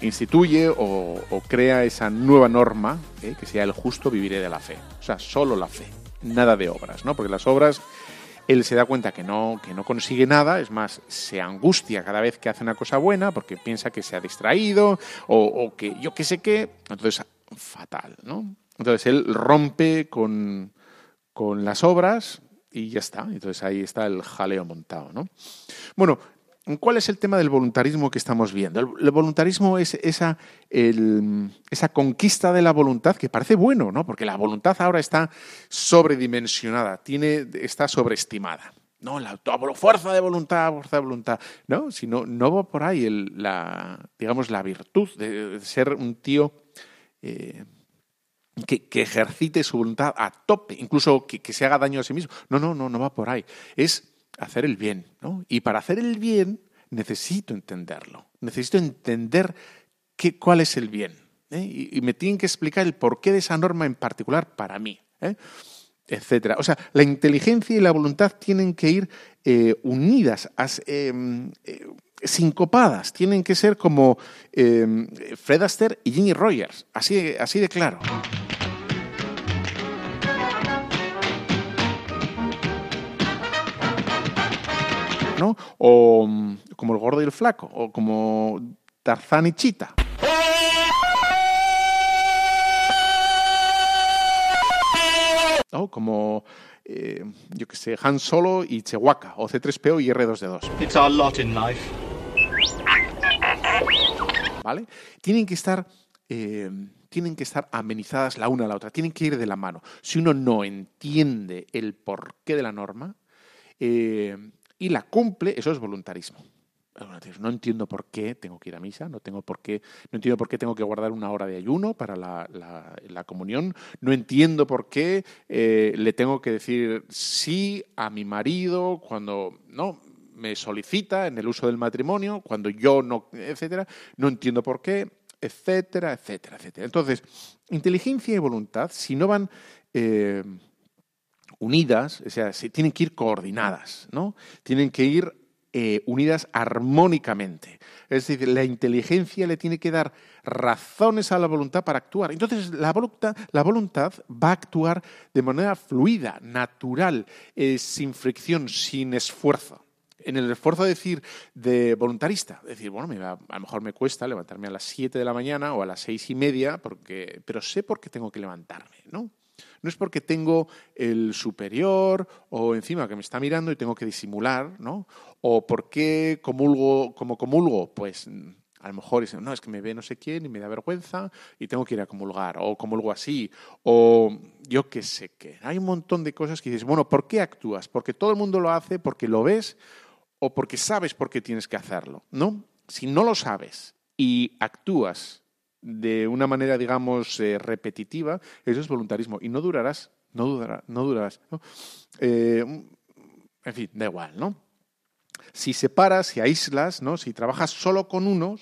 instituye o crea esa nueva norma, que sea el justo viviré de la fe, o sea, solo la fe. Nada de obras, ¿no? Porque las obras, él se da cuenta que no consigue nada, es más, se angustia cada vez que hace una cosa buena porque piensa que se ha distraído o que yo qué sé qué, entonces, fatal, ¿no? Entonces, él rompe con las obras y ya está, entonces ahí está el jaleo montado, ¿no? Bueno, ¿cuál es el tema del voluntarismo que estamos viendo? El voluntarismo es esa conquista de la voluntad que parece bueno, ¿no? Porque la voluntad ahora está sobredimensionada, está sobreestimada. No, la fuerza de voluntad, ¿no? Si no va por ahí la virtud de ser un tío que ejercite su voluntad a tope, incluso que se haga daño a sí mismo. No va por ahí. Es hacer el bien, ¿no? Y para hacer el bien necesito entenderlo. Necesito entender cuál es el bien, ¿eh? Y me tienen que explicar el porqué de esa norma en particular para mí, ¿eh? Etcétera. O sea, la inteligencia y la voluntad tienen que ir unidas, sincopadas. Tienen que ser como Fred Astaire y Ginger Rogers. Así de claro. ¿No? O como el gordo y el flaco, o como Tarzán y Chita. ¿No? Como, yo qué sé, Han Solo y Chewbacca, o C-3PO y R-2D2. It's our lot in life. ¿Vale? Tienen que estar amenizadas la una a la otra, tienen que ir de la mano. Si uno no entiende el porqué de la norma, y la cumple, eso es voluntarismo. No entiendo por qué tengo que ir a misa, no entiendo por qué tengo que guardar una hora de ayuno para la comunión, no entiendo por qué le tengo que decir sí a mi marido cuando no me solicita en el uso del matrimonio, cuando yo no, etcétera, no entiendo por qué, etcétera, etcétera, etcétera. Entonces, inteligencia y voluntad, si no van unidas, o sea, tienen que ir coordinadas, ¿no? Tienen que ir unidas armónicamente. Es decir, la inteligencia le tiene que dar razones a la voluntad para actuar. Entonces, la voluntad va a actuar de manera fluida, natural, sin fricción, sin esfuerzo. En el esfuerzo de voluntarista, decir, bueno, a lo mejor me cuesta levantarme a las 7 de la mañana o a las 6:30, pero sé por qué tengo que levantarme, ¿no? No es porque tengo el superior o encima que me está mirando y tengo que disimular, ¿no? O porque comulgo, pues a lo mejor dicen, no, es que me ve no sé quién y me da vergüenza y tengo que ir a comulgar, o comulgo así, o yo qué sé qué. Hay un montón de cosas que dices, bueno, ¿por qué actúas? ¿Porque todo el mundo lo hace? ¿Porque lo ves? ¿O porque sabes por qué tienes que hacerlo? ¿No? Si no lo sabes y actúas de una manera, digamos, repetitiva, eso es voluntarismo. Y no durarás. ¿No? En fin, da igual, ¿no? Si separas, si aíslas, ¿no? Si trabajas solo con uno,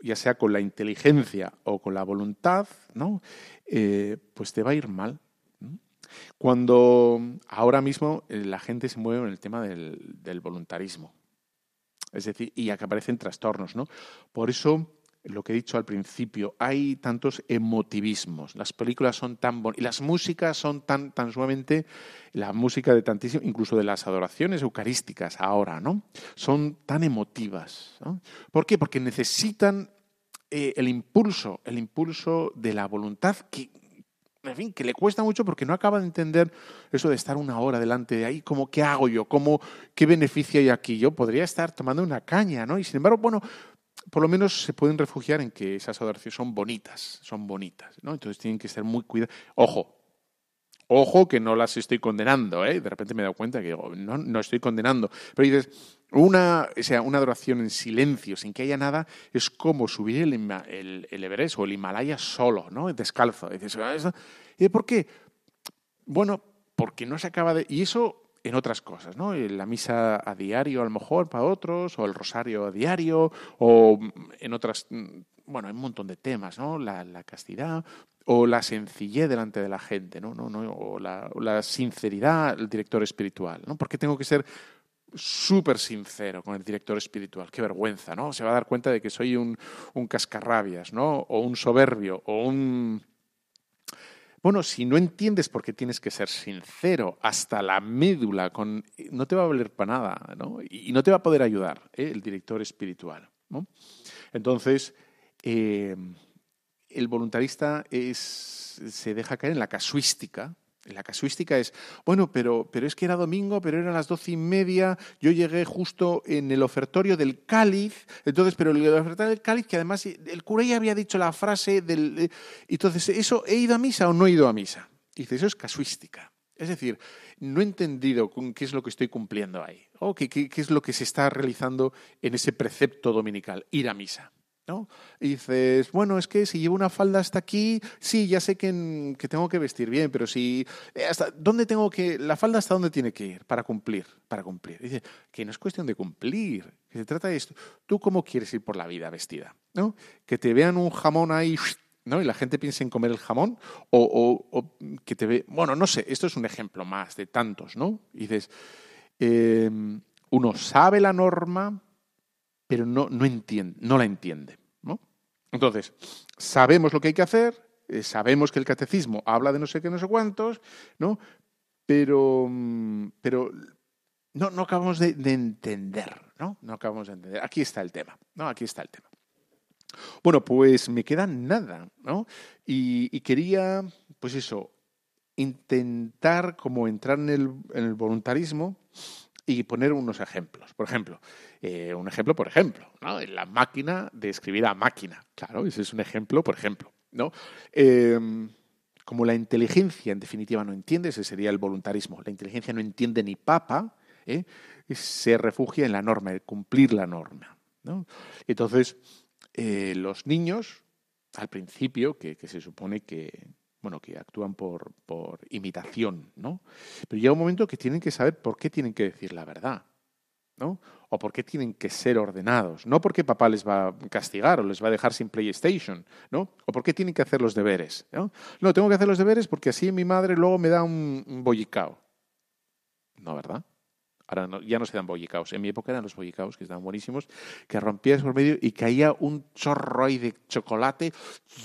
ya sea con la inteligencia o con la voluntad, ¿no? Pues te va a ir mal. Cuando ahora mismo la gente se mueve en el tema del voluntarismo. Es decir, y acá aparecen trastornos, ¿no? Por eso, lo que he dicho al principio, hay tantos emotivismos. Las películas son tan bonitas, y las músicas son tan sumamente, la música de tantísimo, incluso de las adoraciones eucarísticas ahora, ¿no? Son tan emotivas, ¿no? ¿Por qué? Porque necesitan el impulso de la voluntad que, en fin, que le cuesta mucho porque no acaba de entender eso de estar una hora delante de ahí, como qué hago yo, qué beneficio hay aquí. Yo podría estar tomando una caña, ¿no? Y sin embargo, bueno, por lo menos se pueden refugiar en que esas adoraciones son bonitas, ¿no? Entonces tienen que ser muy cuidados. Ojo que no las estoy condenando, ¿eh? De repente me he dado cuenta que digo, no estoy condenando. Pero dices, una adoración en silencio, sin que haya nada, es como subir el Everest o el Himalaya solo, ¿no? Descalzo. Dices, ¿y por qué? Bueno, porque no se acaba de... Y eso... en otras cosas, ¿no? La misa a diario, a lo mejor, para otros, o el rosario a diario, o en otras... Bueno, hay un montón de temas, ¿no? La castidad, o la sencillez delante de la gente, ¿no? O la sinceridad del director espiritual, ¿no? Porque tengo que ser súper sincero con el director espiritual. ¡Qué vergüenza!, ¿no? Se va a dar cuenta de que soy un cascarrabias, ¿no? O un soberbio, o un... Bueno, si no entiendes por qué tienes que ser sincero hasta la médula, no te va a valer para nada, ¿no? Y no te va a poder ayudar, ¿eh?, el director espiritual, ¿no? Entonces, el voluntarista se deja caer en la casuística. La casuística es, bueno, pero es que era domingo, pero eran las 12:30, yo llegué justo en el ofertorio del cáliz, entonces, pero el ofertorio del cáliz, que además el cura ya había dicho la frase del... Entonces, ¿eso he ido a misa o no he ido a misa? Y dice, eso es casuística. Es decir, no he entendido qué es lo que estoy cumpliendo ahí, o qué es lo que se está realizando en ese precepto dominical, ir a misa, ¿no? Y dices, bueno, es que si llevo una falda hasta aquí, sí, ya sé que tengo que vestir bien, pero si... ¿La falda hasta dónde tiene que ir para cumplir? Y dice, que no es cuestión de cumplir, que se trata de esto. ¿Tú cómo quieres ir por la vida vestida?, ¿no? Que te vean un jamón ahí, ¿no? Y la gente piense en comer el jamón, o que te ve... Bueno, no sé, esto es un ejemplo más de tantos, ¿no? Y dices, uno sabe la norma, pero no la entiende. Entonces, sabemos lo que hay que hacer, sabemos que el catecismo habla de no sé qué, no sé cuántos, ¿no? Pero no acabamos de entender, ¿no? No acabamos de entender. Aquí está el tema, ¿no? Bueno, pues me queda nada, ¿no? Y quería, pues eso, intentar como entrar en el voluntarismo y poner unos ejemplos. Por ejemplo, ¿no? La máquina de escribir a máquina. Claro, ese es un ejemplo, por ejemplo, ¿no? Como la inteligencia, en definitiva, no entiende, ese sería el voluntarismo. La inteligencia no entiende ni papa, ¿eh? Se refugia en la norma, en cumplir la norma, ¿no? Entonces, los niños, al principio, que se supone que... Bueno, que actúan por imitación, ¿no? Pero llega un momento que tienen que saber por qué tienen que decir la verdad, ¿no? O por qué tienen que ser ordenados. No porque papá les va a castigar o les va a dejar sin PlayStation, ¿no? O por qué tienen que hacer los deberes, ¿no? No, tengo que hacer los deberes porque así mi madre luego me da un bollicao. No, ¿verdad? Ahora ya no se dan bollicaos. En mi época eran los bollicaos, que estaban buenísimos, que rompías por medio y caía un chorro ahí de chocolate.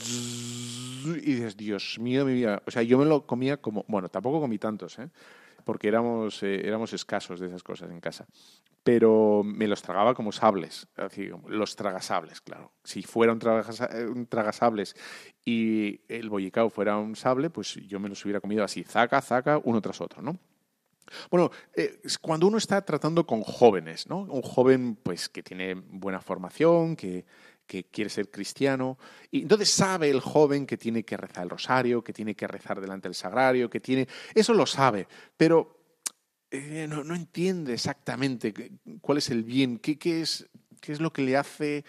Y dices, Dios mío, mi vida. O sea, yo me lo comía como... Bueno, tampoco comí tantos, ¿eh? Porque éramos escasos de esas cosas en casa. Pero me los tragaba como sables. Así, los tragasables, claro. Si fuera un tragasables y el bollicao fuera un sable, pues yo me los hubiera comido así, zaca, uno tras otro, ¿no? Bueno, cuando uno está tratando con jóvenes, ¿no? Un joven pues que tiene buena formación, que quiere ser cristiano, y entonces sabe el joven que tiene que rezar el rosario, que tiene que rezar delante del sagrario, que tiene... Eso lo sabe, pero no entiende exactamente cuál es el bien, qué es lo que le hace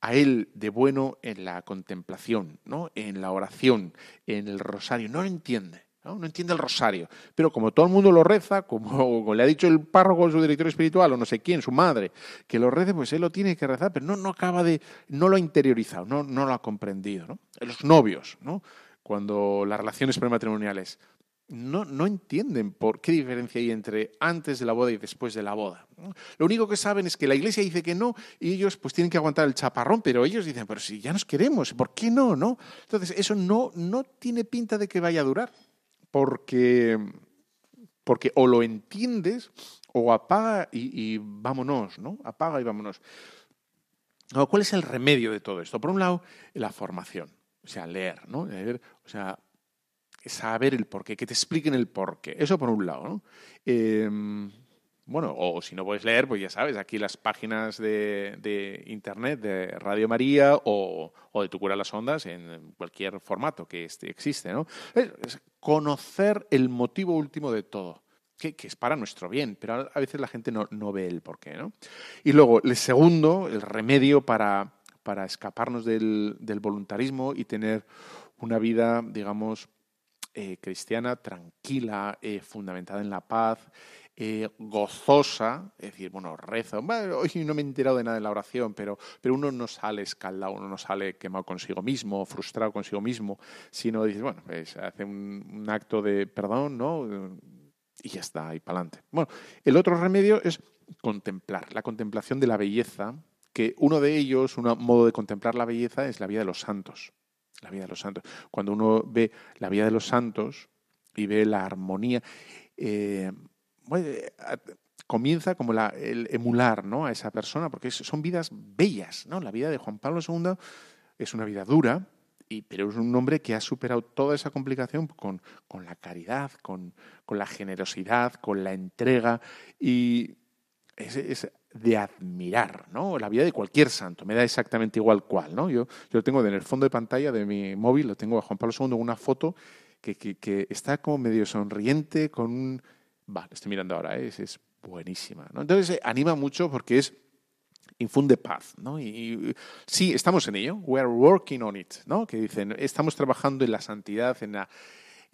a él de bueno en la contemplación, ¿no?, en la oración, en el rosario. No lo entiende, ¿no? No entiende el rosario. Pero como todo el mundo lo reza, como le ha dicho el párroco, su director espiritual, o no sé quién, su madre, que lo rece, pues él lo tiene que rezar, pero no acaba de, no lo ha interiorizado, no lo ha comprendido, ¿no? Los novios, ¿no?, cuando las relaciones prematrimoniales, no entienden por qué diferencia hay entre antes de la boda y después de la boda, ¿no? Lo único que saben es que la Iglesia dice que no y ellos pues tienen que aguantar el chaparrón, pero ellos dicen, pero si ya nos queremos, ¿por qué no? ¿No? Entonces eso no tiene pinta de que vaya a durar, porque o lo entiendes o apaga y vámonos, ¿no? Apaga y vámonos. Ahora, ¿cuál es el remedio de todo esto? Por un lado, la formación, o sea, leer, ¿no? Leer, o sea, saber el porqué, que te expliquen el porqué. Eso por un lado, ¿no? Bueno, o si no puedes leer, pues ya sabes, aquí las páginas de internet de Radio María o de Tu Cura las Ondas, en cualquier formato que existe, ¿no? Es conocer el motivo último de todo, que es para nuestro bien, pero a veces la gente no ve el porqué, ¿no? Y luego, el segundo, el remedio para escaparnos del voluntarismo y tener una vida, digamos, cristiana, tranquila, fundamentada en la paz, gozosa, es decir, bueno, rezo, hoy no me he enterado de nada de la oración, pero uno no sale escaldado, uno no sale quemado consigo mismo, frustrado consigo mismo, sino dices, bueno, pues hace un acto de perdón, ¿no?, y ya está, y para adelante. Bueno, el otro remedio es contemplar, la contemplación de la belleza, que uno de ellos, un modo de contemplar la belleza es la vida de los santos. La vida de los santos. Cuando uno ve la vida de los santos y ve la armonía, comienza como el emular, ¿no?, a esa persona, porque son vidas bellas, ¿no? La vida de Juan Pablo II es una vida dura, pero es un hombre que ha superado toda esa complicación con la caridad, con la generosidad, con la entrega, y es de admirar, ¿no? La vida de cualquier santo, me da exactamente igual cuál, ¿no? Yo tengo en el fondo de pantalla de mi móvil, lo tengo a Juan Pablo II, una foto que está como medio sonriente, con un... Vale, estoy mirando ahora, ¿eh? Es buenísima, ¿no? Entonces anima mucho porque infunde paz, ¿no? Y sí, estamos en ello, we are working on it, ¿no? Que dicen, estamos trabajando en la santidad, en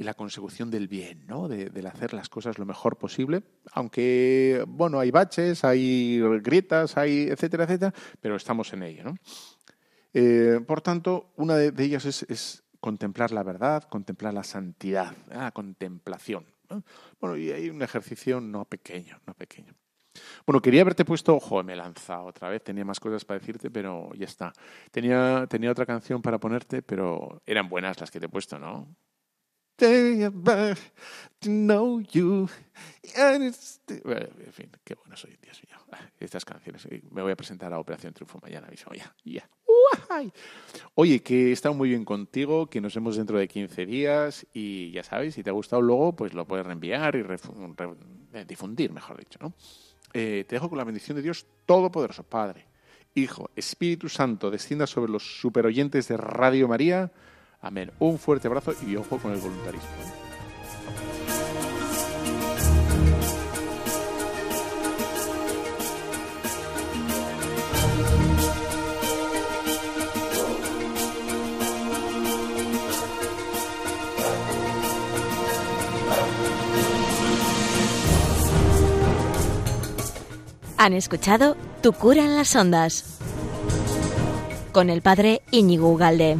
la consecución del bien, ¿no?, del hacer las cosas lo mejor posible, aunque, bueno, hay baches, hay grietas, hay etcétera, etcétera, pero estamos en ello, ¿no? Por tanto, una de ellas es contemplar la verdad, contemplar la santidad, la contemplación, ¿no? Bueno, y hay un ejercicio no pequeño. Bueno, quería haberte puesto, ojo, me he lanzado otra vez, tenía más cosas para decirte, pero ya está. Tenía otra canción para ponerte, pero eran buenas las que te he puesto, ¿no? To know you. Bueno, en fin, qué bueno soy, Dios mío. Estas canciones. Me voy a presentar a Operación Triunfo mañana mismo. Ya. Oye, que he estado muy bien contigo, que nos vemos dentro de 15 días y ya sabes, si te ha gustado luego, pues lo puedes reenviar y difundir, mejor dicho, ¿no? Te dejo con la bendición de Dios Todopoderoso, Padre, Hijo, Espíritu Santo, descienda sobre los superoyentes de Radio María. Amén. Un fuerte abrazo y ojo con el voluntarismo. Han escuchado Tu Cura en las Ondas con el Padre Iñigo Ugalde.